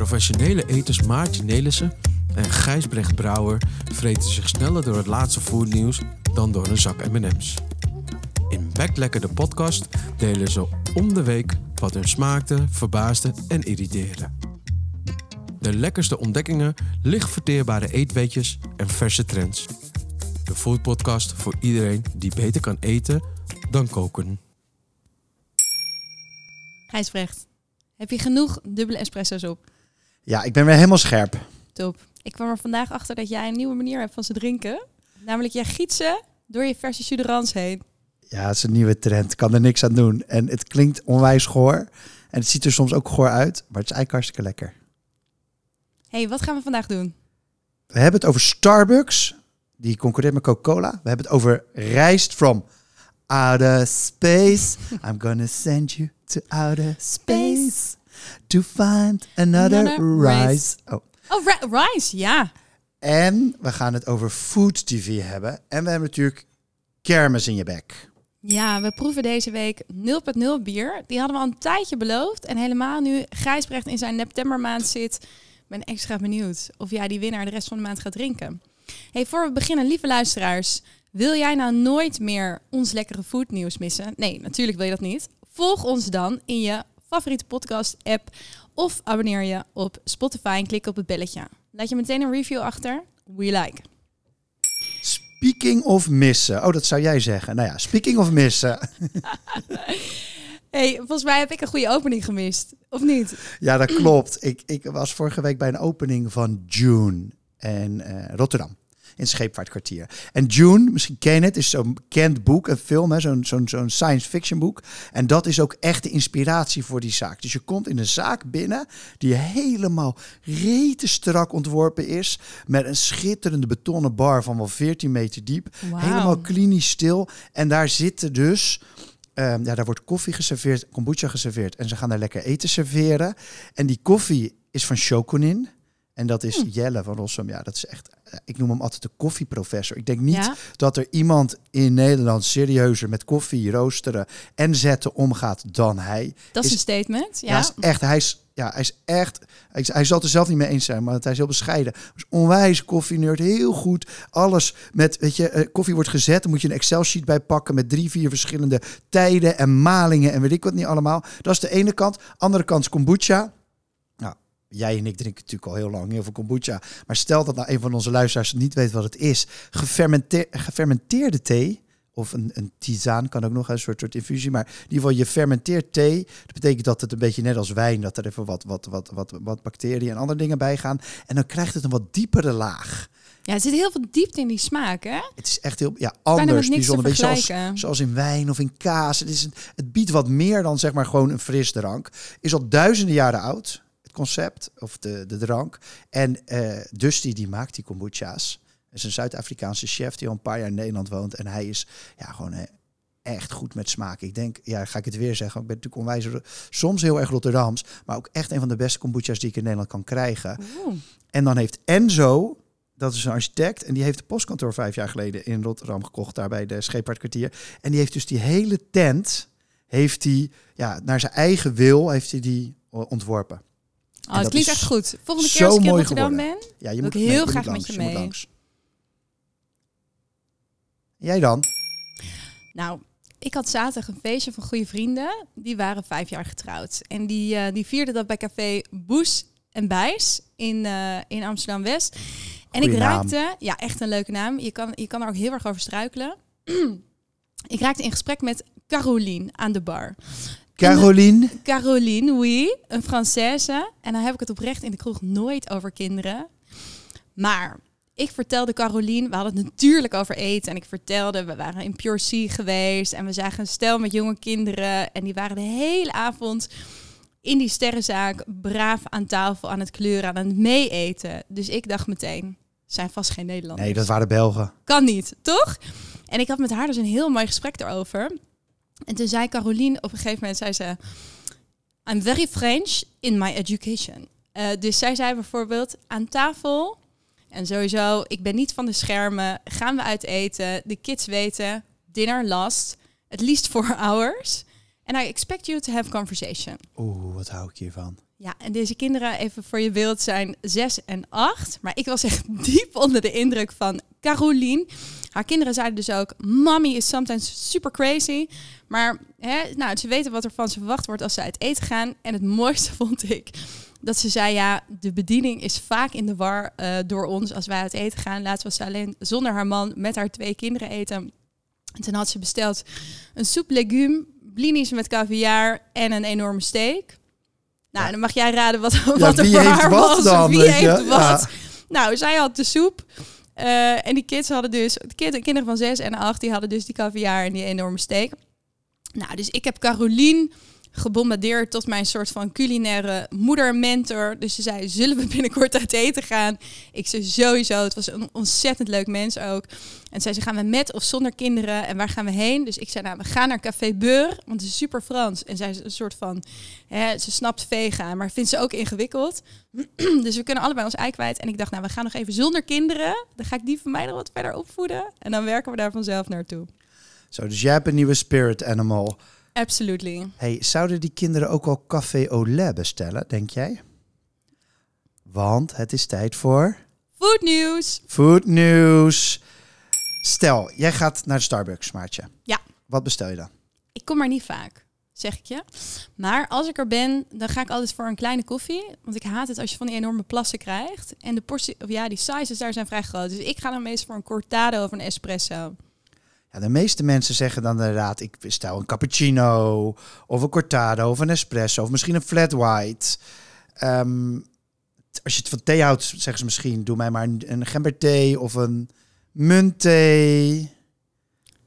Professionele eters Maartje Nelissen en Gijsbregt Brouwer vreten zich sneller door het laatste foodnieuws dan door een zak M&M's. In Bek Lekker, de podcast, delen ze om de week wat hun smaakte, verbaasde en irriteerde. De lekkerste ontdekkingen, licht verteerbare eetweetjes en verse trends. De foodpodcast voor iedereen die beter kan eten dan koken. Gijsbregt, heb je genoeg dubbele espresso's op? Ja, ik ben weer helemaal scherp. Top. Ik kwam er vandaag achter dat jij een nieuwe manier hebt van ze drinken. Namelijk, jij giet ze door je verse suderans heen. Ja, het is een nieuwe trend. Ik kan er niks aan doen. En het klinkt onwijs goor. En het ziet er soms ook goor uit. Maar het is eigenlijk hartstikke lekker. Hey, wat gaan we vandaag doen? We hebben het over Starbucks. Die concurreert met Coca-Cola. We hebben het over Rijst from Outer Space. I'm gonna send you to outer space to find another rice. Rice, ja. En we gaan het over Food TV hebben. En we hebben natuurlijk Kermis in je bek. Ja, we proeven deze week 0.0 bier. Die hadden we al een tijdje beloofd. En helemaal nu Gijsbregt in zijn septembermaand zit, ben extra benieuwd of jij die winnaar de rest van de maand gaat drinken. Hey, voor we beginnen, lieve luisteraars, wil jij nou nooit meer ons lekkere foodnieuws missen? Nee, natuurlijk wil je dat niet. Volg ons dan in je favoriete podcast-app of abonneer je op Spotify en klik op het belletje. Laat je meteen een review achter. We like. Speaking of missen. Oh, dat zou jij zeggen. Nou ja, speaking of missen. Hey, volgens mij heb ik een goede opening gemist. Of niet? Ja, dat klopt. Ik was vorige week bij een opening van June in Rotterdam. In Scheepvaartkwartier. En June, misschien ken je het, is zo'n bekend boek, een film, hè, zo'n science fiction boek. En dat is ook echt de inspiratie voor die zaak. Dus je komt in een zaak binnen die helemaal retenstrak ontworpen is. Met een schitterende betonnen bar van wel 14 meter diep. Wow. Helemaal klinisch stil. En daar zitten dus, daar wordt koffie geserveerd, kombucha geserveerd. En ze gaan daar lekker eten serveren. En die koffie is van Shokunin. En dat is Jelle van Rossum. Ja, dat is echt, ik noem hem altijd de koffieprofessor. Ik denk niet dat er iemand in Nederland serieuzer met koffie roosteren en zetten omgaat dan hij. Dat is een statement, ja. Hij zal het er zelf niet mee eens zijn, maar hij is heel bescheiden. Dus onwijs koffieneurt, heel goed. Alles met, koffie wordt gezet, dan moet je een Excel-sheet bij pakken met 3-4 verschillende tijden en malingen en weet ik wat niet allemaal. Dat is de ene kant. Andere kant is kombucha. Jij en ik drinken natuurlijk al heel lang heel veel kombucha. Maar stel dat nou een van onze luisteraars niet weet wat het is. Gefermenteerde thee, of een tisaan kan ook nog een soort infusie. Maar in ieder geval, je fermenteert thee. Dat betekent dat het een beetje net als wijn, dat er even wat bacteriën en andere dingen bij gaan. En dan krijgt het een wat diepere laag. Ja, er zit heel veel diepte in die smaak, hè? Het is echt heel anders, bijzonder. Een beetje zoals in wijn of in kaas. Het biedt wat meer dan zeg maar gewoon een frisdrank. Is al duizenden jaren oud, concept of de drank. En Dusty, die maakt die kombucha's. Dat is een Zuid-Afrikaanse chef die al een paar jaar in Nederland woont. En hij is gewoon echt goed met smaak. Ik denk, ga ik het weer zeggen. Ik ben natuurlijk onwijs, soms heel erg Rotterdams. Maar ook echt een van de beste kombucha's die ik in Nederland kan krijgen. Oeh. En dan heeft Enzo, dat is een architect. En die heeft de postkantoor 5 jaar geleden in Rotterdam gekocht. Daar bij de Scheepvaartkwartier. En die heeft dus die hele tent, naar zijn eigen wil, heeft hij die ontworpen. Oh, het klinkt echt goed. Volgende keer als ik in Rotterdam ben, wil ik heel graag met je mee. Jij dan? Nou, ik had zaterdag een feestje van goede vrienden. Die waren 5 jaar getrouwd. En die vierden dat bij Café Boes en Bijs in Amsterdam-West. En ik raakte... Ja, echt een leuke naam. Je kan er ook heel erg over struikelen. Ik raakte in gesprek met Carolien aan de bar. Carolien, oui. Een Française. En dan heb ik het oprecht in de kroeg nooit over kinderen. Maar ik vertelde Carolien, we hadden het natuurlijk over eten. En ik vertelde, we waren in Pure C geweest. En we zagen een stel met jonge kinderen. En die waren de hele avond in die sterrenzaak braaf aan tafel, aan het kleuren, aan het meeeten. Dus ik dacht meteen, zijn vast geen Nederlanders. Nee, dat waren Belgen. Kan niet, toch? En ik had met haar dus een heel mooi gesprek daarover. En toen zei Carolien op een gegeven moment, zei ze, I'm very French in my education. Dus zij zei bijvoorbeeld, aan tafel, en sowieso, ik ben niet van de schermen, gaan we uit eten, de kids weten, dinner last, at least 4 hours. And I expect you to have conversation. Oeh, wat hou ik hiervan. Ja, en deze kinderen, even voor je beeld, zijn 6 en 8. Maar ik was echt diep onder de indruk van Carolien. Haar kinderen zeiden dus ook, mommy is sometimes super crazy. Maar ze weten wat er van ze verwacht wordt als ze uit eten gaan. En het mooiste vond ik dat ze zei, ja, de bediening is vaak in de war door ons als wij uit eten gaan. Laatst was ze alleen zonder haar man met haar 2 kinderen eten. En toen had ze besteld een soep legume, blinis met caviar en een enorme steak. Nou, en dan mag jij raden wat er voor haar was. Dan, wie heeft wat? Ja. Nou, zij had de soep. En die kids hadden dus... De kinderen van 6 en 8, die hadden dus die caviar en die enorme steak. Nou, dus ik heb Carolien gebombardeerd tot mijn soort van culinaire moeder-mentor. Dus ze zei, zullen we binnenkort uit eten gaan? Ik zei, sowieso. Het was een ontzettend leuk mens ook. En zei ze, gaan we met of zonder kinderen? En waar gaan we heen? Dus ik zei, nou, we gaan naar Café Boes, want het is super Frans. En zij is een soort van, ze snapt vegan, maar vindt ze ook ingewikkeld. Dus we kunnen allebei ons ei kwijt. En ik dacht, nou, we gaan nog even zonder kinderen. Dan ga ik die van mij nog wat verder opvoeden. En dan werken we daar vanzelf naartoe. Zo, dus jij hebt een nieuwe spirit animal. Absolutely. Hey, zouden die kinderen ook al café au lait bestellen, denk jij? Want het is tijd voor... Food News. Food News. Stel, jij gaat naar de Starbucks, Maartje. Ja. Wat bestel je dan? Ik kom maar niet vaak, zeg ik je. Maar als ik er ben, dan ga ik altijd voor een kleine koffie. Want ik haat het als je van die enorme plassen krijgt. En de portie, die sizes daar zijn vrij groot. Dus ik ga dan meestal voor een cortado of een espresso. Ja, de meeste mensen zeggen dan inderdaad, ik bestel een cappuccino of een cortado of een espresso of misschien een flat white. Als je het van thee houdt, zeggen ze misschien, doe mij maar een gemberthee of een muntthee.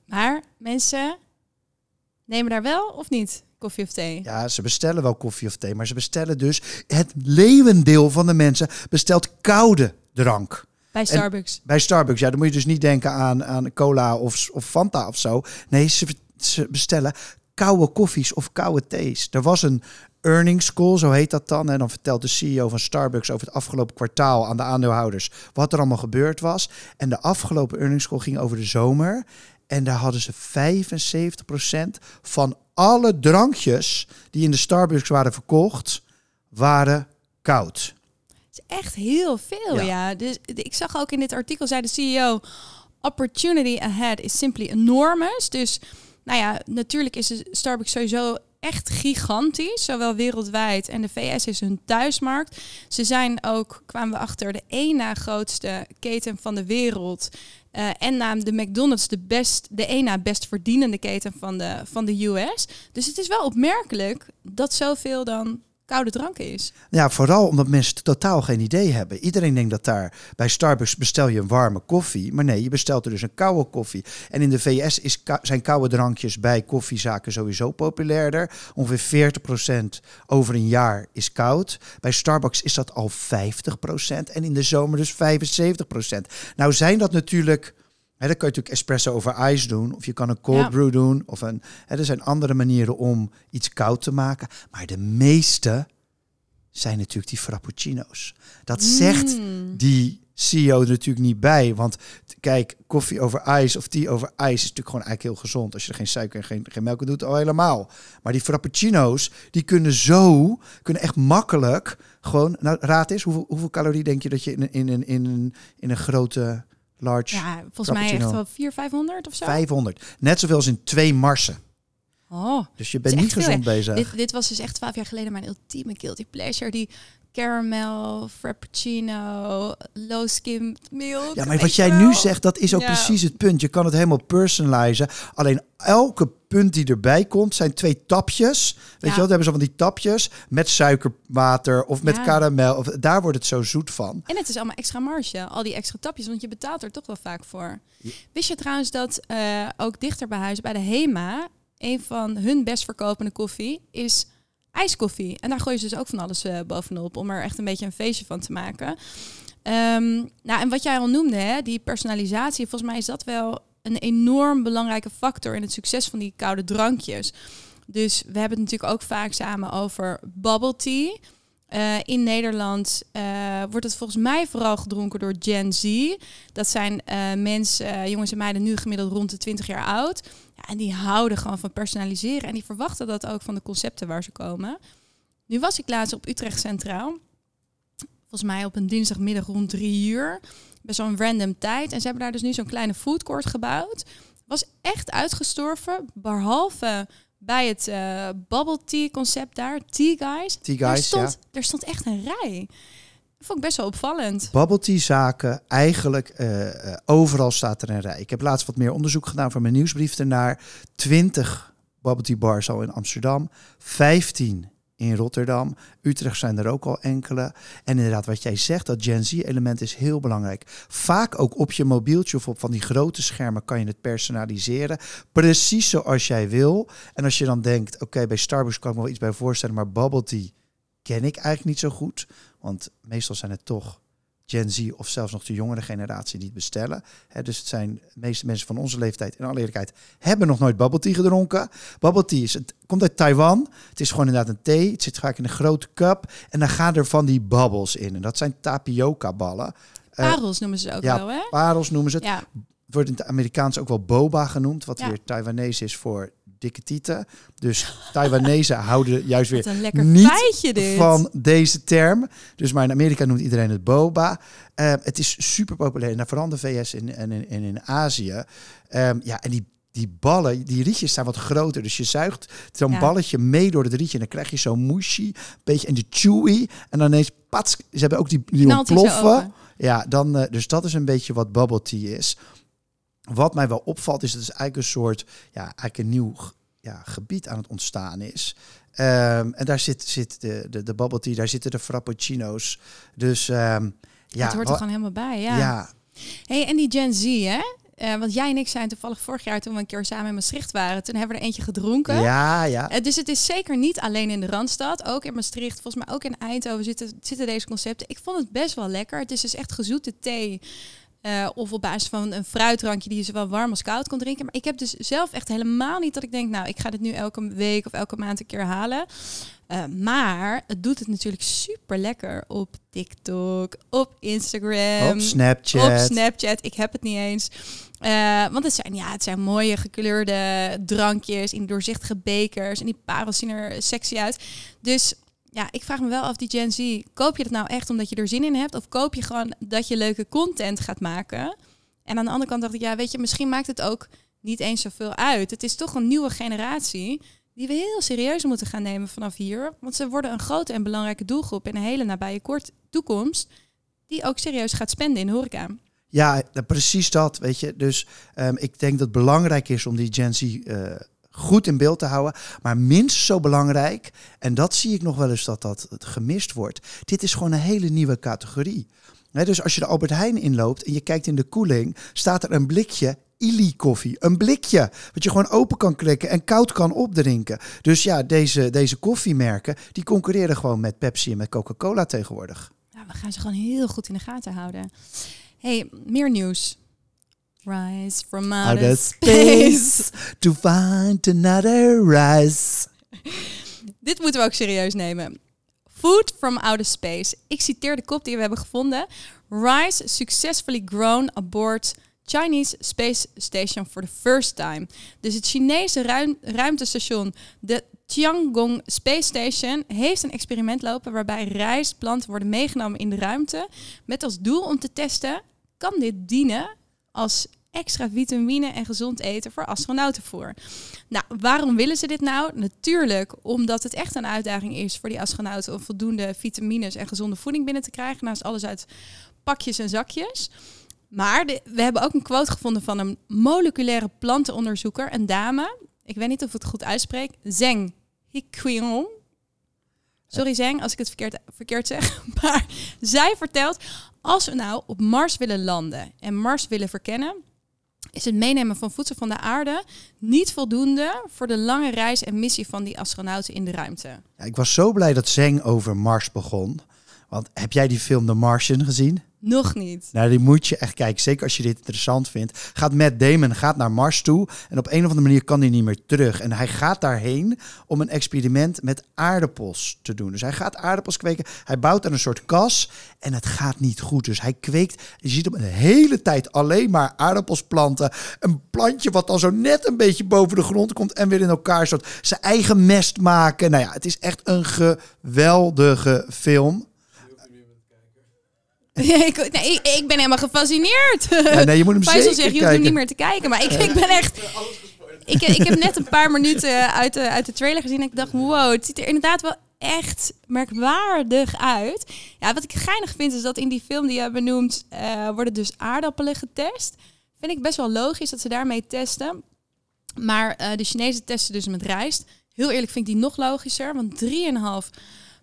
Maar mensen nemen daar wel of niet koffie of thee? Ja, ze bestellen wel koffie of thee, maar ze bestellen dus, het leeuwendeel van de mensen bestelt koude drank. Bij Starbucks. En bij Starbucks, ja. Dan moet je dus niet denken aan cola of Fanta of zo. Nee, ze bestellen koude koffies of koude thees. Er was een earnings call, zo heet dat dan. En dan vertelt de CEO van Starbucks over het afgelopen kwartaal aan de aandeelhouders wat er allemaal gebeurd was. En de afgelopen earnings call ging over de zomer. En daar hadden ze 75% van alle drankjes die in de Starbucks waren verkocht, waren koud. Het is echt heel veel, ja. Dus ik zag ook in dit artikel, zei de CEO, opportunity ahead is simply enormous. Dus nou ja, natuurlijk is de Starbucks sowieso echt gigantisch, zowel wereldwijd. En de VS is hun thuismarkt. Ze zijn ook, kwamen we achter, de 1 na grootste keten van de wereld. En naam de McDonald's de 1 na best verdienende keten van de US. Dus het is wel opmerkelijk dat zoveel dan koude drank is. Ja, vooral omdat mensen totaal geen idee hebben. Iedereen denkt dat daar bij Starbucks bestel je een warme koffie. Maar nee, je bestelt er dus een koude koffie. En in de VS zijn koude drankjes bij koffiezaken sowieso populairder. Ongeveer 40% over een jaar is koud. Bij Starbucks is dat al 50%. En in de zomer dus 75%. Nou zijn dat natuurlijk... dan kan je natuurlijk espresso over ice doen. Of je kan een cold brew doen. Of er zijn andere manieren om iets koud te maken. Maar de meeste zijn natuurlijk die frappuccino's. Dat zegt die CEO er natuurlijk niet bij. Want kijk, koffie over ice of thee over ice is natuurlijk gewoon eigenlijk heel gezond. Als je er geen suiker en geen melk in doet, al helemaal. Maar die frappuccino's, die kunnen echt makkelijk gewoon... Nou, raad eens, hoeveel calorie denk je dat je in een grote... large volgens cappuccino. Mij echt wel 400-500 of zo. 500. Net zoveel als in 2 marsen. Oh, dus je bent niet gezond bezig. Dit was dus echt 12 jaar geleden mijn ultieme guilty pleasure. Die caramel, frappuccino, low skim milk. Ja, maar wat jij nu zegt, dat is ook precies het punt. Je kan het helemaal personalizen. Alleen elke punt die erbij komt, zijn 2 tapjes. Weet je wel, dan hebben ze van die tapjes met suikerwater of met karamel. Of, daar wordt het zo zoet van. En het is allemaal extra marge, al die extra tapjes, want je betaalt er toch wel vaak voor. Ja. Wist je trouwens dat ook dichter bij huis, bij de Hema, een van hun best verkopende koffie is ijskoffie. En daar gooien ze dus ook van alles bovenop om er echt een beetje een feestje van te maken. En wat jij al noemde, die personalisatie, volgens mij is dat wel een enorm belangrijke factor in het succes van die koude drankjes. Dus we hebben het natuurlijk ook vaak samen over bubble tea. In Nederland wordt het volgens mij vooral gedronken door Gen Z. Dat zijn mensen, jongens en meiden, nu gemiddeld rond de 20 jaar oud. Ja, en die houden gewoon van personaliseren. En die verwachten dat ook van de concepten waar ze komen. Nu was ik laatst op Utrecht Centraal. Volgens mij op een dinsdagmiddag rond 3:00. Bij zo'n random tijd. En ze hebben daar dus nu zo'n kleine foodcourt gebouwd. Was echt uitgestorven. Behalve bij het bubble tea concept daar. Tea guys. Tea guys, er stond echt een rij. Dat vond ik best wel opvallend. Bubble tea zaken, eigenlijk overal staat er een rij. Ik heb laatst wat meer onderzoek gedaan voor mijn nieuwsbrief ernaar. 20 bubble tea bars al in Amsterdam. 15 in Rotterdam. Utrecht zijn er ook al enkele. En inderdaad, wat jij zegt, dat Gen Z-element is heel belangrijk. Vaak ook op je mobieltje of op van die grote schermen kan je het personaliseren. Precies zoals jij wil. En als je dan denkt, oké, bij Starbucks kan ik me wel iets bij voorstellen, maar bubble tea ken ik eigenlijk niet zo goed. Want meestal zijn het toch Gen Z of zelfs nog de jongere generatie die het bestellen. Dus het zijn de meeste mensen van onze leeftijd, in alle eerlijkheid, hebben nog nooit bubble tea gedronken. Bubble tea komt uit Taiwan. Het is gewoon inderdaad een thee. Het zit vaak in een grote cup. En dan gaan er van die bubbles in. En dat zijn tapioca ballen. Parels noemen ze ook wel, hè? Ja, parels noemen ze het. Ja. Het wordt in het Amerikaans ook wel boba genoemd, wat weer Taiwanees is voor dikke tieten. Dus Taiwanese houden juist weer niet van deze term. Dus maar in Amerika noemt iedereen het boba. Het is super populair. Nou, vooral in de VS en in Azië. En die ballen, die rietjes zijn wat groter. Dus je zuigt zo'n balletje mee door het rietje. En dan krijg je zo'n mushi, een beetje en de chewy. En dan ineens, pats, ze hebben ook die ontploffen. Ja, dan, dus dat is een beetje wat bubble tea is. Wat mij wel opvalt is dat het eigenlijk een soort, eigenlijk een nieuw gebied aan het ontstaan is. En daar zit de bubble tea, daar zitten de frappuccino's. Dus het hoort er gewoon helemaal bij, ja. Hey, en die Gen Z, hè? Want jij en ik zijn toevallig vorig jaar, toen we een keer samen in Maastricht waren, toen hebben we er eentje gedronken. Ja. Dus het is zeker niet alleen in de Randstad. Ook in Maastricht, volgens mij ook in Eindhoven zitten deze concepten. Ik vond het best wel lekker. Het is dus echt gezoete thee. Of op basis van een fruitrankje die je zowel warm als koud kon drinken. Maar ik heb dus zelf echt helemaal niet dat ik denk, nou, ik ga dit nu elke week of elke maand een keer halen. Maar het doet het natuurlijk super lekker op TikTok, op Instagram, op Snapchat. Ik heb het niet eens. Want het zijn mooie gekleurde drankjes in doorzichtige bekers. En die parels zien er sexy uit. Dus ja, ik vraag me wel af, die Gen Z, koop je dat nou echt omdat je er zin in hebt? Of koop je gewoon dat je leuke content gaat maken? En aan de andere kant dacht ik, misschien maakt het ook niet eens zoveel uit. Het is toch een nieuwe generatie die we heel serieus moeten gaan nemen vanaf hier. Want ze worden een grote en belangrijke doelgroep in een hele nabije toekomst, die ook serieus gaat spenden in de horeca. Ja, precies dat, weet je. Dus ik denk dat het belangrijk is om die Gen Z goed in beeld te houden, maar minstens zo belangrijk, en dat zie ik nog wel eens dat gemist wordt. Dit is gewoon een hele nieuwe categorie. Dus als je de Albert Heijn inloopt en je kijkt in de koeling, staat er een blikje Illy-koffie. Een blikje, wat je gewoon open kan klikken en koud kan opdrinken. Dus deze koffiemerken, die concurreren gewoon met Pepsi en met Coca-Cola tegenwoordig. Ja, we gaan ze gewoon heel goed in de gaten houden. Hey, meer nieuws. Rijst from outer space to find another rise. Dit moeten we ook serieus nemen. Food from outer space. Ik citeer de kop die we hebben gevonden. Rise successfully grown aboard Chinese space station for the first time. Dus het Chinese ruimtestation, de Tiangong Space Station, heeft een experiment lopen waarbij rijstplanten worden meegenomen in de ruimte, met als doel om te testen, kan dit dienen als extra vitamine en gezond eten voor astronautenvoer. Nou, waarom willen ze dit nou? Natuurlijk omdat het echt een uitdaging is voor die astronauten om voldoende vitamines en gezonde voeding binnen te krijgen, naast alles uit pakjes en zakjes. Maar we hebben ook een quote gevonden van een moleculaire plantenonderzoeker, een dame. Ik weet niet of ik het goed uitspreek. Zeng Hikquion. Sorry Zeng, als ik het verkeerd zeg. Maar zij vertelt, als we nou op Mars willen landen en Mars willen verkennen, is het meenemen van voedsel van de aarde niet voldoende voor de lange reis en missie van die astronauten in de ruimte. Ja, ik was zo blij dat Zeng over Mars begon. Want heb jij die film The Martian gezien? Nog niet. Nou, die moet je echt kijken. Zeker als je dit interessant vindt. Gaat Matt Damon naar Mars toe. En op een of andere manier kan hij niet meer terug. En hij gaat daarheen om een experiment met aardappels te doen. Dus hij gaat aardappels kweken. Hij bouwt er een soort kas. En het gaat niet goed. Dus hij kweekt. Je ziet hem de hele tijd alleen maar aardappels planten. Een plantje wat dan zo net een beetje boven de grond komt. En weer in elkaar stort. Zijn eigen mest maken. Nou ja, het is echt een geweldige film. Ja, ik ben helemaal gefascineerd. Ja, nee, je moet hem Faysal zeker zegt, je hoeft hem niet meer te kijken. Maar ik ben echt... Ik heb net een paar minuten uit de trailer gezien. En ik dacht, wow, het ziet er inderdaad wel echt merkwaardig uit. Ja, wat ik geinig vind is dat in die film die je benoemt... worden dus aardappelen getest. Vind ik best wel logisch dat ze daarmee testen. Maar de Chinezen testen dus met rijst. Heel eerlijk vind ik die nog logischer. Want 3,5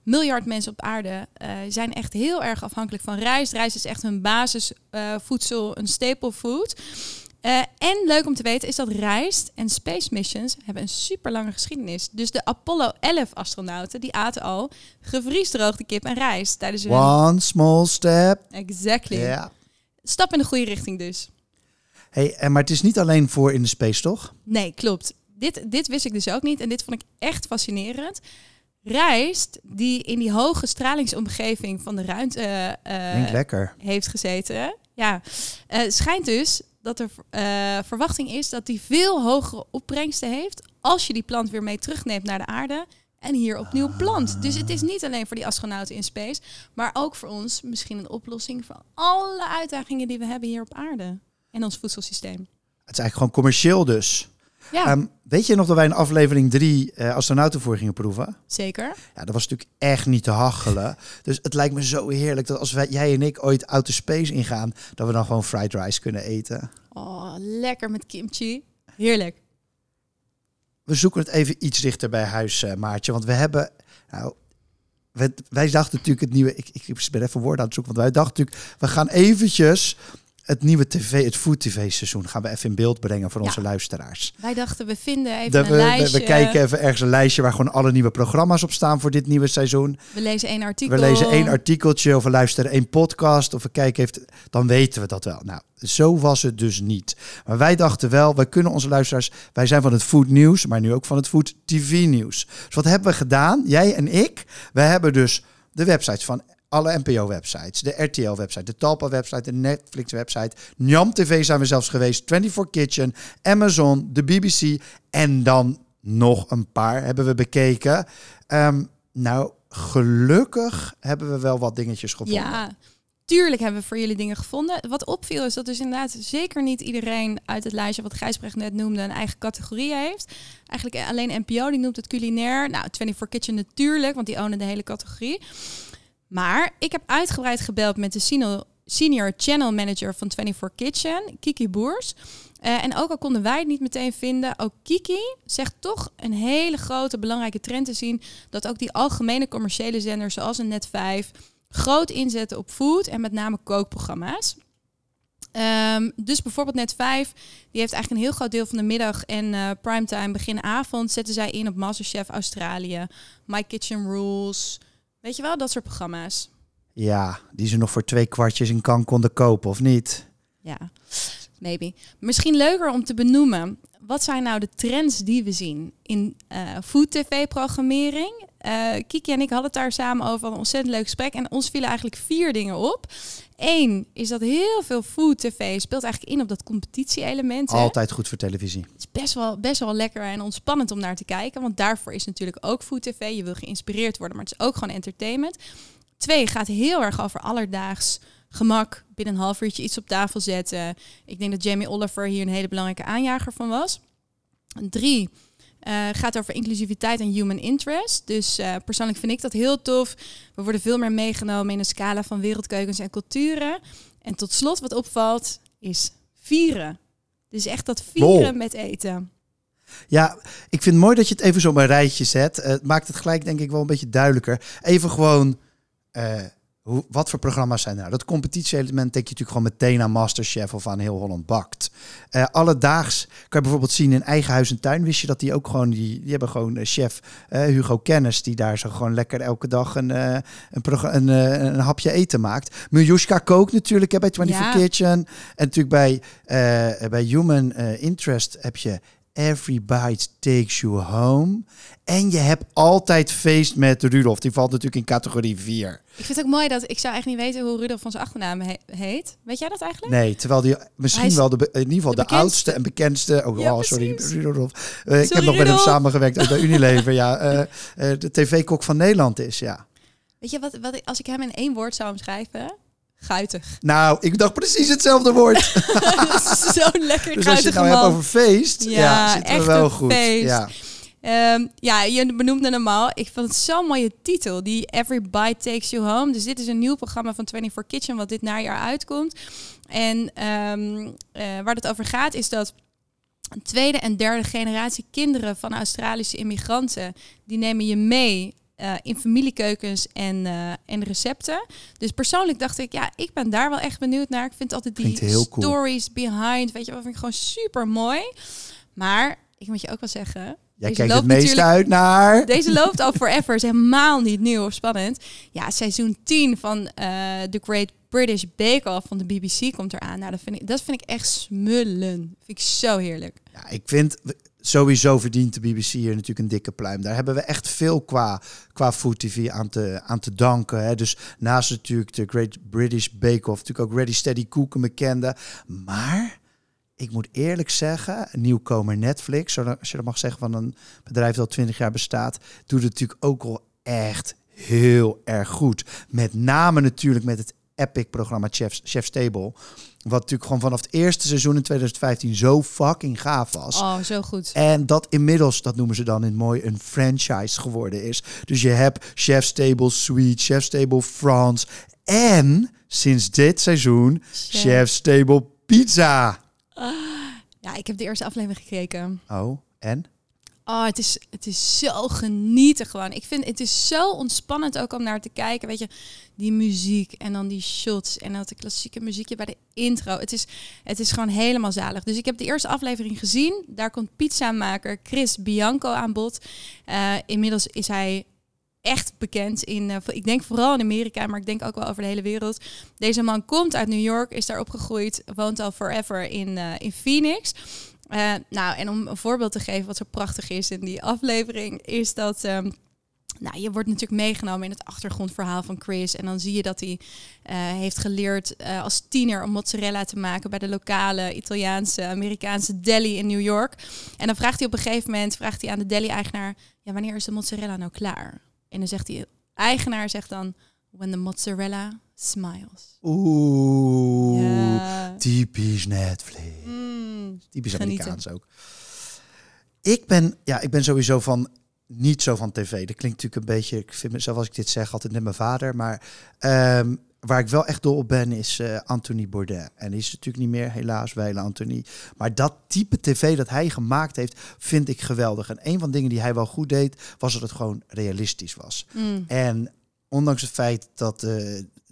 miljard mensen op aarde zijn echt heel erg afhankelijk van rijst. Rijst is echt hun basisvoedsel, een staple food. En leuk om te weten is dat rijst en space missions hebben een super lange geschiedenis. Dus de Apollo 11-astronauten die aten al gevriesdroogde kip en rijst tijdens hun... One small step. Exactly. Yeah. Stap in de goede richting dus. Hey, maar het is niet alleen voor in de space, toch? Nee, klopt. Dit wist ik dus ook niet en dit vond ik echt fascinerend. Rijst die in die hoge stralingsomgeving van de ruimte heeft gezeten. Ja, schijnt dus dat er verwachting is dat die veel hogere opbrengsten heeft als je die plant weer mee terugneemt naar de aarde en hier opnieuw plant. Dus het is niet alleen voor die astronauten in space, maar ook voor ons misschien een oplossing voor alle uitdagingen die we hebben hier op aarde en ons voedselsysteem. Het is eigenlijk gewoon commercieel dus. Ja. Weet je nog dat wij in aflevering 3 astronauten voor gingen proeven? Zeker. Ja, dat was natuurlijk echt niet te hachelen. Dus het lijkt me zo heerlijk dat als jij en ik ooit outer space ingaan... dat we dan gewoon fried rice kunnen eten. Oh, lekker met kimchi. Heerlijk. We zoeken het even iets dichter bij huis, Maartje. Want we hebben... Nou, wij dachten natuurlijk het nieuwe... Ik ben even woorden aan het zoeken. Want wij dachten natuurlijk, we gaan eventjes... Het nieuwe TV, het Food TV seizoen gaan we even in beeld brengen voor onze luisteraars. Wij dachten, we vinden even een lijstje. We kijken even ergens een lijstje waar gewoon alle nieuwe programma's op staan voor dit nieuwe seizoen. We lezen één artikel. We lezen één artikeltje of we luisteren één podcast of we kijken even. Dan weten we dat wel. Nou, zo was het dus niet. Maar wij dachten wel, wij kunnen onze luisteraars... Wij zijn van het Food Nieuws, maar nu ook van het Food TV Nieuws. Dus wat hebben we gedaan? Jij en ik. We hebben dus de websites van... Alle NPO-websites, de RTL-website, de Talpa-website, de Netflix-website. Njam TV zijn we zelfs geweest, 24Kitchen, Amazon, de BBC. En dan nog een paar hebben we bekeken. Nou, gelukkig hebben we wel wat dingetjes gevonden. Ja, tuurlijk hebben we voor jullie dingen gevonden. Wat opviel is dat dus inderdaad zeker niet iedereen uit het lijstje... wat Gijsbregt net noemde, een eigen categorie heeft. Eigenlijk alleen NPO, die noemt het culinair. Nou, 24Kitchen natuurlijk, want die ownen de hele categorie... Maar ik heb uitgebreid gebeld met de senior channel manager van 24Kitchen, Kiki Boers. En ook al konden wij het niet meteen vinden, ook Kiki zegt toch een hele grote belangrijke trend te zien. Dat ook die algemene commerciële zenders zoals een Net 5 groot inzetten op food en met name kookprogramma's. Dus bijvoorbeeld Net 5, die heeft eigenlijk een heel groot deel van de middag en primetime begin avond zetten zij in op Masterchef Australië, My Kitchen Rules... Weet je wel, dat soort programma's. Ja, die ze nog voor 2 kwartjes in kan konden kopen, of niet? Ja, maybe. Misschien leuker om te benoemen. Wat zijn nou de trends die we zien in food tv-programmering? Kiki en ik hadden het daar samen over, een ontzettend leuk gesprek. En ons vielen eigenlijk 4 dingen op. 1 is dat heel veel food tv speelt eigenlijk in op dat competitie-element. Altijd goed voor televisie. Het is best wel lekker en ontspannend om naar te kijken. Want daarvoor is natuurlijk ook food tv. Je wil geïnspireerd worden, maar het is ook gewoon entertainment. 2 gaat heel erg over alledaags gemak. Binnen een half uurtje iets op tafel zetten. Ik denk dat Jamie Oliver hier een hele belangrijke aanjager van was. 3... gaat over inclusiviteit en human interest. Dus persoonlijk vind ik dat heel tof. We worden veel meer meegenomen in een scala van wereldkeukens en culturen. En tot slot wat opvalt is vieren. Dus echt dat vieren met eten. Ja, ik vind het mooi dat je het even zo op een rijtje zet. Het maakt het gelijk denk ik wel een beetje duidelijker. Even gewoon Wat voor programma's zijn er nou? Dat competitie-element denk je natuurlijk gewoon meteen aan Masterchef of aan Heel Holland Bakt. Alledaags kan je bijvoorbeeld zien in Eigen Huis en Tuin. Wist je dat die ook gewoon, die hebben gewoon chef Hugo Kennis, die daar zo gewoon lekker elke dag een hapje eten maakt. Miljushka Kookt natuurlijk bij 24Kitchen. En natuurlijk bij Human Interest heb je Every Bite Takes You Home. En je hebt altijd Feest met Rudolf. Die valt natuurlijk in categorie 4. Ik vind het ook mooi dat... Ik zou eigenlijk niet weten hoe Rudolf van zijn achternaam heet. Weet jij dat eigenlijk? Nee, terwijl die misschien hij wel in ieder geval de oudste en bekendste... Oh, ja, sorry, Rudolf. Ik heb nog met hem samengewerkt bij Unilever. De tv-kok van Nederland is, ja. Weet je, wat als ik hem in 1 woord zou omschrijven... Guitig. Nou, ik dacht precies hetzelfde woord. Zo'n lekker dus guitige man. Dus als je het nou hebt over feest, zitten we wel goed. Feest. Ja, je benoemde hem al. Ik vond het zo'n mooie titel, die Every Bite Takes You Home. Dus dit is een nieuw programma van 24Kitchen, wat dit najaar uitkomt. En waar het over gaat, is dat... Een tweede en derde generatie kinderen van Australische immigranten... die nemen je mee... in familiekeukens en recepten. Dus persoonlijk dacht ik, ja, ik ben daar wel echt benieuwd naar. Ik vind altijd die stories cool. Behind, weet je wel, vind ik gewoon super mooi. Maar ik moet je ook wel zeggen, jij kijkt het meest uit naar. Deze loopt al forever, is helemaal niet nieuw of spannend. Ja, seizoen 10 van The Great British Bake Off van de BBC komt eraan. Nou, dat vind ik echt smullen. Vind ik zo heerlijk. Ja, ik vind. Sowieso verdient de BBC hier natuurlijk een dikke pluim. Daar hebben we echt veel qua Food TV aan te danken. Hè. Dus naast natuurlijk de Great British Bake Off... natuurlijk ook Ready Steady Cook me kende. Maar ik moet eerlijk zeggen... een nieuwkomer Netflix, als je dat mag zeggen... van een bedrijf dat al 20 jaar bestaat... doet het natuurlijk ook al echt heel erg goed. Met name natuurlijk met het epic programma Chef's Table... Wat natuurlijk gewoon vanaf het eerste seizoen in 2015 zo fucking gaaf was. Oh, zo goed. En dat inmiddels, dat noemen ze dan in mooi, een franchise geworden is. Dus je hebt Chef's Table Suite, Chef's Table France. En sinds dit seizoen Chef's Table Pizza. Ja, ik heb de eerste aflevering gekeken. Oh, en? Oh, het is zo genieten gewoon. Ik vind het is zo ontspannend ook om naar te kijken. Weet je, die muziek en dan die shots en dat de klassieke muziekje bij de intro. Het is gewoon helemaal zalig. Dus ik heb de eerste aflevering gezien. Daar komt pizzamaker Chris Bianco aan bod. Inmiddels is hij echt bekend in, ik denk vooral in Amerika, maar ik denk ook wel over de hele wereld. Deze man komt uit New York, is daar opgegroeid, woont al forever in Phoenix. En om een voorbeeld te geven wat zo prachtig is in die aflevering... is dat je wordt natuurlijk meegenomen in het achtergrondverhaal van Chris... en dan zie je dat hij heeft geleerd als tiener om mozzarella te maken... bij de lokale Italiaanse, Amerikaanse deli in New York. En dan vraagt hij op een gegeven moment aan de deli-eigenaar... ja, wanneer is de mozzarella nou klaar? En dan zegt die eigenaar dan... when the mozzarella smiles. Oeh, ja. Typisch Netflix. Typisch Amerikaans ook. Ik ben sowieso niet zo van tv. Dat klinkt natuurlijk een beetje, ik vind mezelf als ik dit zeg altijd net mijn vader. Maar waar ik wel echt dol op ben is Anthony Bourdain. En die is natuurlijk niet meer, helaas, wijlen Anthony. Maar dat type tv dat hij gemaakt heeft, vind ik geweldig. En een van de dingen die hij wel goed deed, was dat het gewoon realistisch was. En ondanks het feit dat...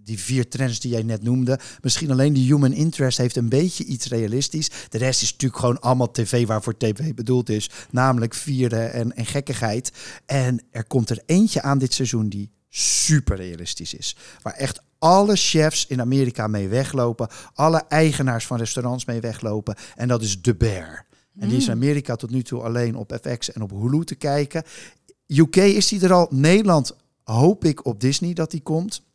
die 4 trends die jij net noemde. Misschien alleen die human interest heeft een beetje iets realistisch. De rest is natuurlijk gewoon allemaal tv waarvoor tv bedoeld is. Namelijk vieren en gekkigheid. En er komt er eentje aan dit seizoen die super realistisch is. Waar echt alle chefs in Amerika mee weglopen. Alle eigenaars van restaurants mee weglopen. En dat is The Bear. En die is in Amerika tot nu toe alleen op FX en op Hulu te kijken. UK is die er al. Nederland hoop ik op Disney dat die komt.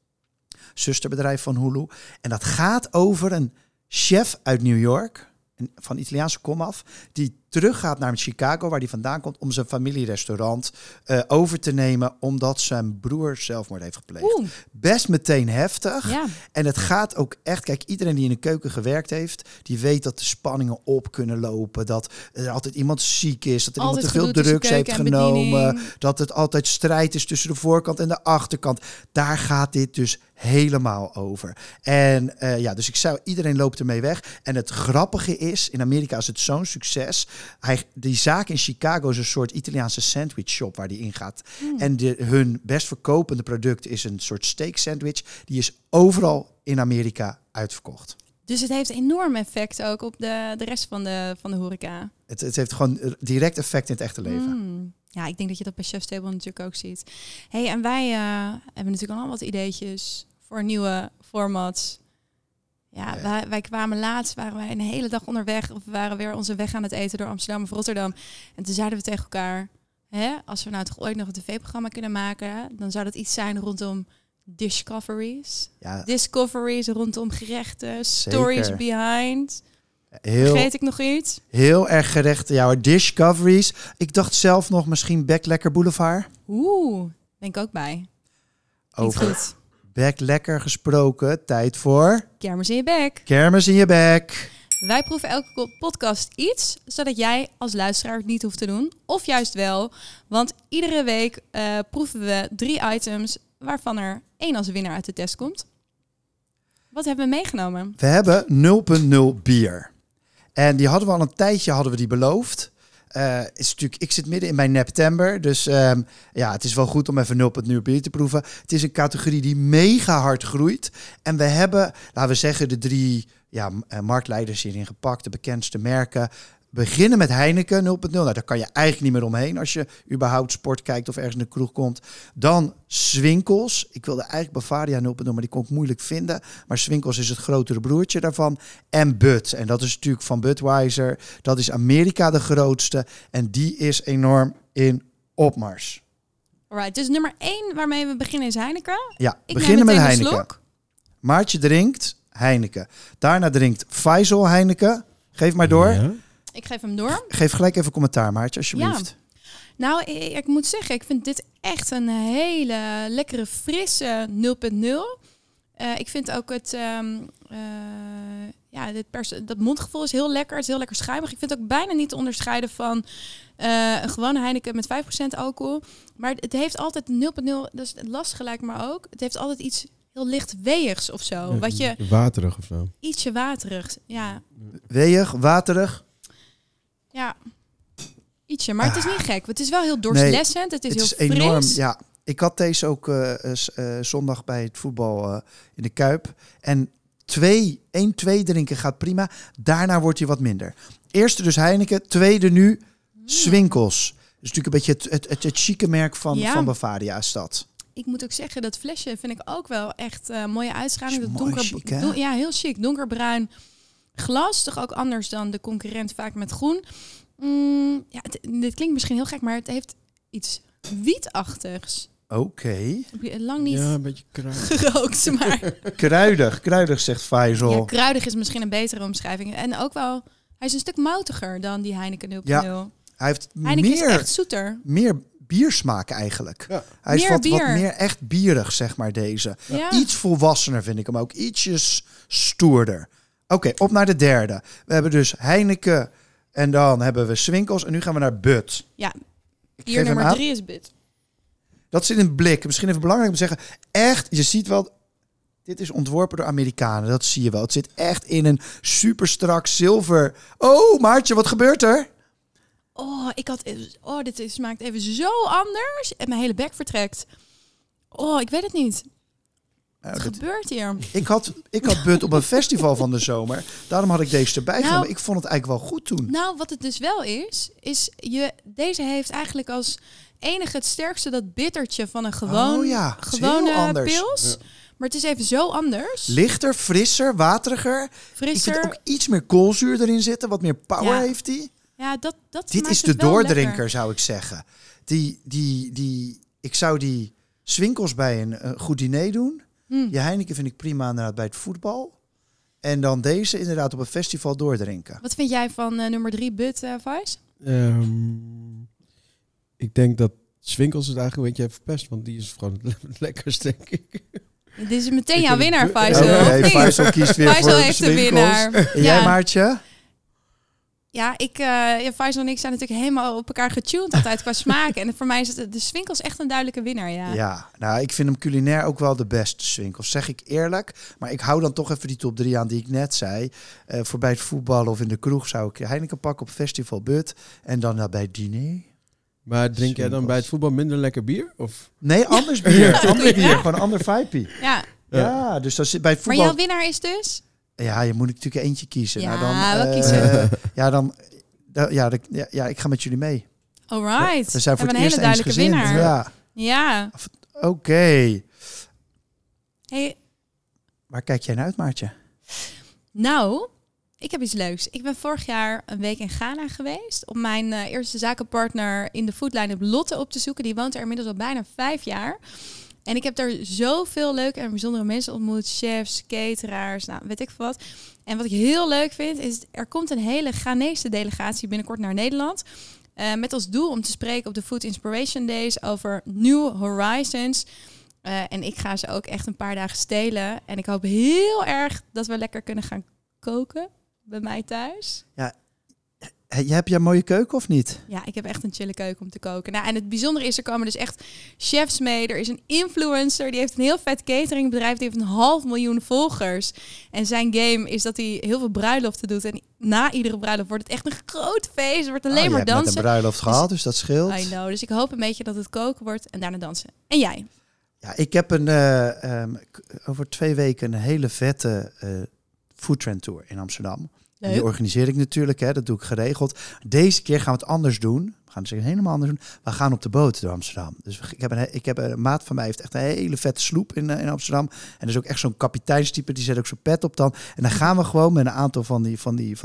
Zusterbedrijf van Hulu. En dat gaat over een chef uit New York, van Italiaanse komaf, die teruggaat naar Chicago, waar hij vandaan komt, om zijn familierestaurant over te nemen, omdat zijn broer zelfmoord heeft gepleegd. Oeh. Best meteen heftig. Ja. En het gaat ook echt... Kijk, iedereen die in de keuken gewerkt heeft, die weet dat de spanningen op kunnen lopen, dat er altijd iemand ziek is, dat er altijd iemand te veel drugs heeft genomen, dat het altijd strijd is tussen de voorkant en de achterkant. Daar gaat dit dus helemaal over. En ja, dus ik zou, iedereen loopt ermee weg. En het grappige is, in Amerika is het zo'n succes. Die zaak in Chicago is een soort Italiaanse sandwich shop waar die in gaat. Mm. En hun best verkopende product is een soort steak sandwich. Die is overal in Amerika uitverkocht. Dus het heeft enorm effect ook op de rest van de horeca. Het heeft gewoon direct effect in het echte leven. Mm. Ja, ik denk dat je dat bij Chef's Table natuurlijk ook ziet. Hey, en wij hebben natuurlijk al wat ideetjes voor nieuwe formats. Ja, wij kwamen laatst, waren wij een hele dag onderweg. Of we waren weer onze weg aan het eten door Amsterdam of Rotterdam. En toen zeiden we tegen elkaar, hè, als we nou toch ooit nog een tv-programma kunnen maken, dan zou dat iets zijn rondom discoveries. Ja. Discoveries rondom gerechten, stories zeker. Behind. Vergeet ik nog iets? Heel erg gerecht, jouw discoveries. Ik dacht zelf nog misschien Bek Lekker Boulevard. Oeh, denk ook bij. Over goed. Bek Lekker gesproken, tijd voor Kermis in je bek. Kermis in je bek. Wij proeven elke podcast iets, zodat jij als luisteraar het niet hoeft te doen. Of juist wel, want iedere week proeven we 3 items, waarvan er 1 als winnaar uit de test komt. Wat hebben we meegenomen? We hebben 0.0 bier. En die hadden we al een tijdje beloofd. Is natuurlijk, ik zit midden in mijn Neptember. Dus ja, het is wel goed om even 0.0 bier te proeven. Het is een categorie die mega hard groeit. En we hebben, laten we zeggen, de 3 marktleiders hierin gepakt. De bekendste merken. Beginnen met Heineken 0.0. Nou, daar kan je eigenlijk niet meer omheen als je überhaupt sport kijkt of ergens in de kroeg komt. Dan Swinckels. Ik wilde eigenlijk Bavaria 0.0, maar die kon ik moeilijk vinden. Maar Swinckels is het grotere broertje daarvan. En Bud. En dat is natuurlijk van Budweiser. Dat is Amerika de grootste. En die is enorm in opmars. Alright, dus nummer 1 waarmee we beginnen is Heineken. Ja, ik beginnen met Heineken. Maartje drinkt Heineken. Daarna drinkt Faysal Heineken. Geef maar door. Ja. Ik geef hem door. Geef gelijk even commentaar, Maartje, alsjeblieft. Ja. Nou, ik moet zeggen, ik vind dit echt een hele lekkere, frisse 0.0. Ik vind ook dat mondgevoel is heel lekker. Het is heel lekker schuimig. Ik vind het ook bijna niet te onderscheiden van een gewone Heineken met 5% alcohol. Maar het heeft altijd 0.0, dat is lastig gelijk, maar ook. Het heeft altijd iets heel licht weeëgs of zo. Ja, wat je, waterig of zo. Ietsje waterig, ja. Weeëg, waterig. Ja, ietsje. Maar het is niet gek. Het is wel heel doorslessend. Nee, het is heel enorm. Ja, ik had deze ook zondag bij het voetbal in de Kuip. En 1-2 drinken gaat prima. Daarna wordt hij wat minder. Eerste dus Heineken. Tweede nu Swinckels. Dat is natuurlijk een beetje het chique merk van Bavaria-stad. Ik moet ook zeggen, dat flesje vind ik ook wel echt mooie uitstraling. Dat mooi, donker, chic, heel chic. Donkerbruin. Glas, toch ook anders dan de concurrent vaak met groen. Ja, dit klinkt misschien heel gek, maar het heeft iets wietachtigs. Oké. Lang niet een beetje gerookt, maar... kruidig, zegt Faysal. Ja, kruidig is misschien een betere omschrijving. En ook wel, hij is een stuk moutiger dan die Heineken 0.0. Ja, hij heeft Heineken is echt zoeter. Meer biersmaak eigenlijk. Ja. Hij is wat meer echt bierig, zeg maar, deze. Ja. Iets volwassener vind ik hem ook. Ietsjes stoerder. Oké, op naar de derde. We hebben dus Heineken en dan hebben we Swinckels en nu gaan we naar Bud. Ja, hier nummer 3 is Bud. Dat zit in een blik. Misschien even belangrijk om te zeggen. Echt, je ziet wel, dit is ontworpen door Amerikanen. Dat zie je wel. Het zit echt in een superstrak zilver. Oh, Maartje, wat gebeurt er? Oh, dit smaakt even zo anders. En mijn hele bek vertrekt. Oh, ik weet het niet. Wat gebeurt hier? Ik had Bud op een festival van de zomer. Daarom had ik deze erbij genomen. Ik vond het eigenlijk wel goed toen. Nou, wat het dus wel is deze heeft eigenlijk als enige het sterkste dat bittertje van een gewone pils. Ja. Maar het is even zo anders. Lichter, frisser, wateriger. Frisser. Ik vind ook iets meer koolzuur erin zitten. Wat meer power heeft die. Ja, dat dit is de doordrinker, lekker, zou ik zeggen. Ik zou die Swinckels bij een goed diner doen. Je Heineken vind ik prima inderdaad bij het voetbal. En dan deze inderdaad op een festival doordrinken. Wat vind jij van nummer 3 Bud, Fays? Ik denk dat Swinckels het eigenlijk een beetje heeft verpest. Want die is gewoon het lekkerst, denk ik. Dit is meteen jouw winnaar, Fays. Fays kiest weer Fays voor heeft de winnaar. En jij, Maartje? Ja, Faysal en ik zijn natuurlijk helemaal op elkaar getuned altijd qua smaak. En voor mij is de Swinckels echt een duidelijke winnaar, ja. Ja, nou, ik vind hem culinair ook wel de beste, Swinckels, zeg ik eerlijk. Maar ik hou dan toch even die top 3 aan die ik net zei. Voor bij het voetballen of in de kroeg zou ik Heineken pakken op festivalbut. En dan bij het diner. Maar drink Swinckels. Jij dan bij het voetbal minder lekker bier? Of? Nee, anders bier. Ander bier, gewoon ander vijpie. Ja. Ja, dus dat zit bij het voetbal... Maar jouw winnaar is dus... Ja, je moet natuurlijk eentje kiezen. Ja, nou, dan, kiezen. Ja, ik ga met jullie mee. Alright. We zijn voor het eerst een hele duidelijke winnaar. Ja. Oké. Hey. Waar kijk jij naar uit, Maartje? Nou, ik heb iets leuks. Ik ben vorig jaar een week in Ghana geweest om mijn eerste zakenpartner in de foodline op Lotte op te zoeken. Die woont er inmiddels al bijna 5 jaar. En ik heb daar zoveel leuke en bijzondere mensen ontmoet. Chefs, cateraars, nou weet ik veel wat. En wat ik heel leuk vind is, er komt een hele Ghanese delegatie binnenkort naar Nederland. Met als doel om te spreken op de Food Inspiration Days over New Horizons. En ik ga ze ook echt een paar dagen stelen. En ik hoop heel erg dat we lekker kunnen gaan koken bij mij thuis. Ja. Heb jij een mooie keuken of niet? Ja, ik heb echt een chille keuken om te koken. Nou, en het bijzondere is, er komen dus echt chefs mee. Er is een influencer, die heeft een heel vet cateringbedrijf. Die heeft 500.000 volgers. En zijn game is dat hij heel veel bruiloften doet. En na iedere bruiloft wordt het echt een groot feest. Het wordt alleen maar dansen. Je hebt net een bruiloft gehaald, dus dat scheelt. I know, dus ik hoop een beetje dat het koken wordt en daarna dansen. En jij? Ja, ik heb over 2 weken een hele vette food trend tour in Amsterdam. Leuk. Die organiseer ik natuurlijk, hè. Dat doe ik geregeld. Deze keer gaan we het anders doen. We gaan het zeker helemaal anders doen. We gaan op de boot door Amsterdam. Dus ik heb een maat van mij heeft echt een hele vette sloep in Amsterdam. En er is ook echt zo'n kapiteinstype, die zet ook zo'n pet op dan. En dan gaan we gewoon met een aantal van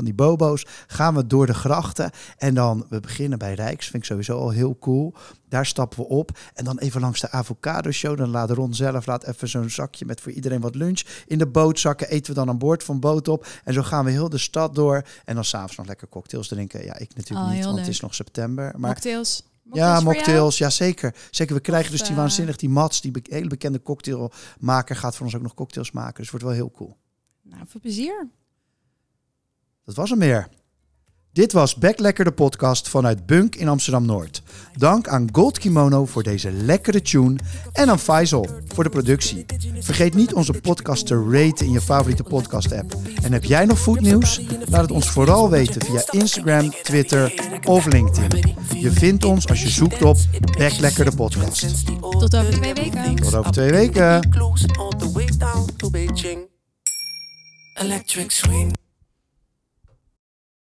die bobo's, gaan we door de grachten. En dan, we beginnen bij Rijks, vind ik sowieso al heel cool. Daar stappen we op. En dan even langs de avocado show. Dan laat Ron zelf even zo'n zakje met voor iedereen wat lunch in de boot zakken. Eten we dan aan boord van boot op. En zo gaan we heel de stad door. En dan s'avonds nog lekker cocktails drinken. Ja, ik natuurlijk niet, want het is nog september. Maar cocktails? Ja, mocktails. Ja, zeker. Zeker, we krijgen dus die waanzinnig, die Mats, die hele bekende cocktailmaker, gaat voor ons ook nog cocktails maken. Dus het wordt wel heel cool. Nou, veel plezier. Dat was hem weer. Dit was Bek Lekker, de podcast vanuit Bunk in Amsterdam-Noord. Dank aan Gold Kimono voor deze lekkere tune en aan Faysal voor de productie. Vergeet niet onze podcast te raten in je favoriete podcast-app. En heb jij nog foodnieuws? Laat het ons vooral weten via Instagram, Twitter of LinkedIn. Je vindt ons als je zoekt op Bek Lekker, de podcast. Tot over 2 weken. Tot over 2 weken.